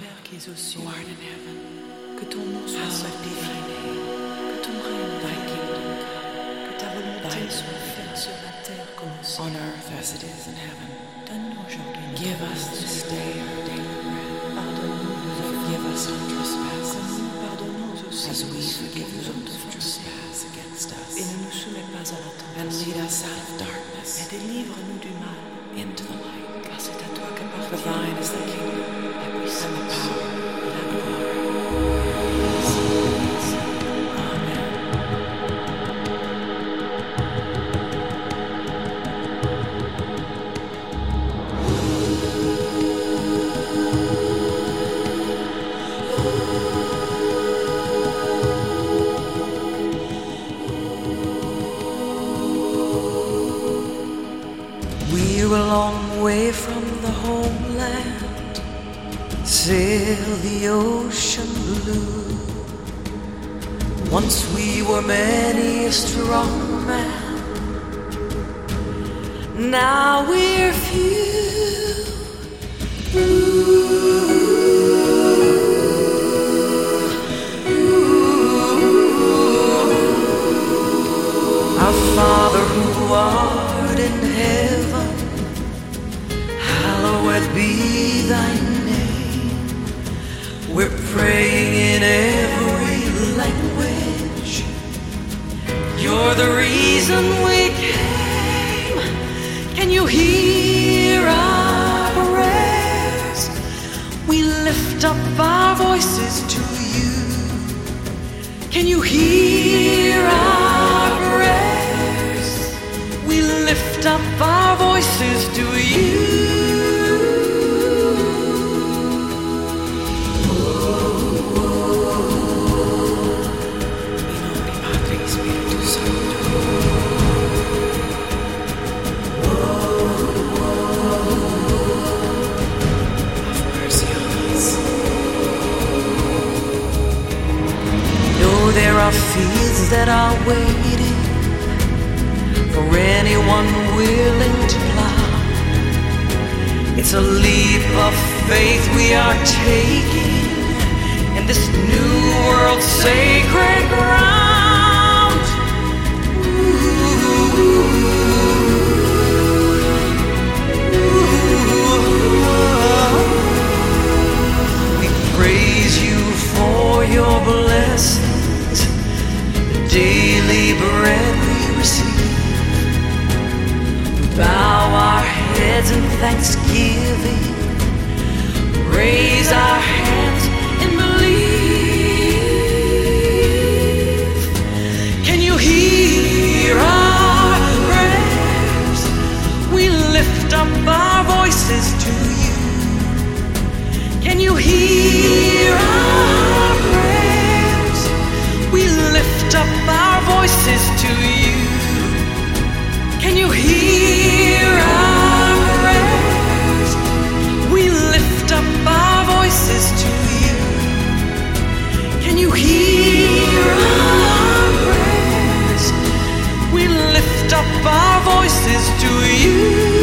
Père qui es aux cieux, que ton nom soit sanctifié, que ton règne vienne, que ta volonté soit faite sur la terre comme au ciel. Donne-nous aujourd'hui notre pain quotidien. Pardonne-nous aussi ceux qui nous ont offensés. Et ne nous soumets pas à la tentation, mais délivre-nous du mal. Car c'est à toi qu'appartient le royaume, la puissance et la gloire. A long way from the homeland, sail the ocean blue. Once we were many a strong man, now we're few. Our Father who art in heaven, hallowed be thy name. We're praying in every language. You're the reason we came. Can you hear our prayers? We lift up our voices to you. Can you hear our prayers? We lift up our voices to you. There are fields that are waiting for anyone willing to plow. It's a leap of faith we are taking in this new world's sacred ground. We praise you for your blessing, daily bread we receive. We bow our heads in thanksgiving, raise our hands in belief. Can you hear our prayers? We lift up our voices to you. Can you hear our prayers? We lift up our voices to you. Can you hear our prayers? We lift up our voices to you. Can you hear our prayers? We lift up our voices to you.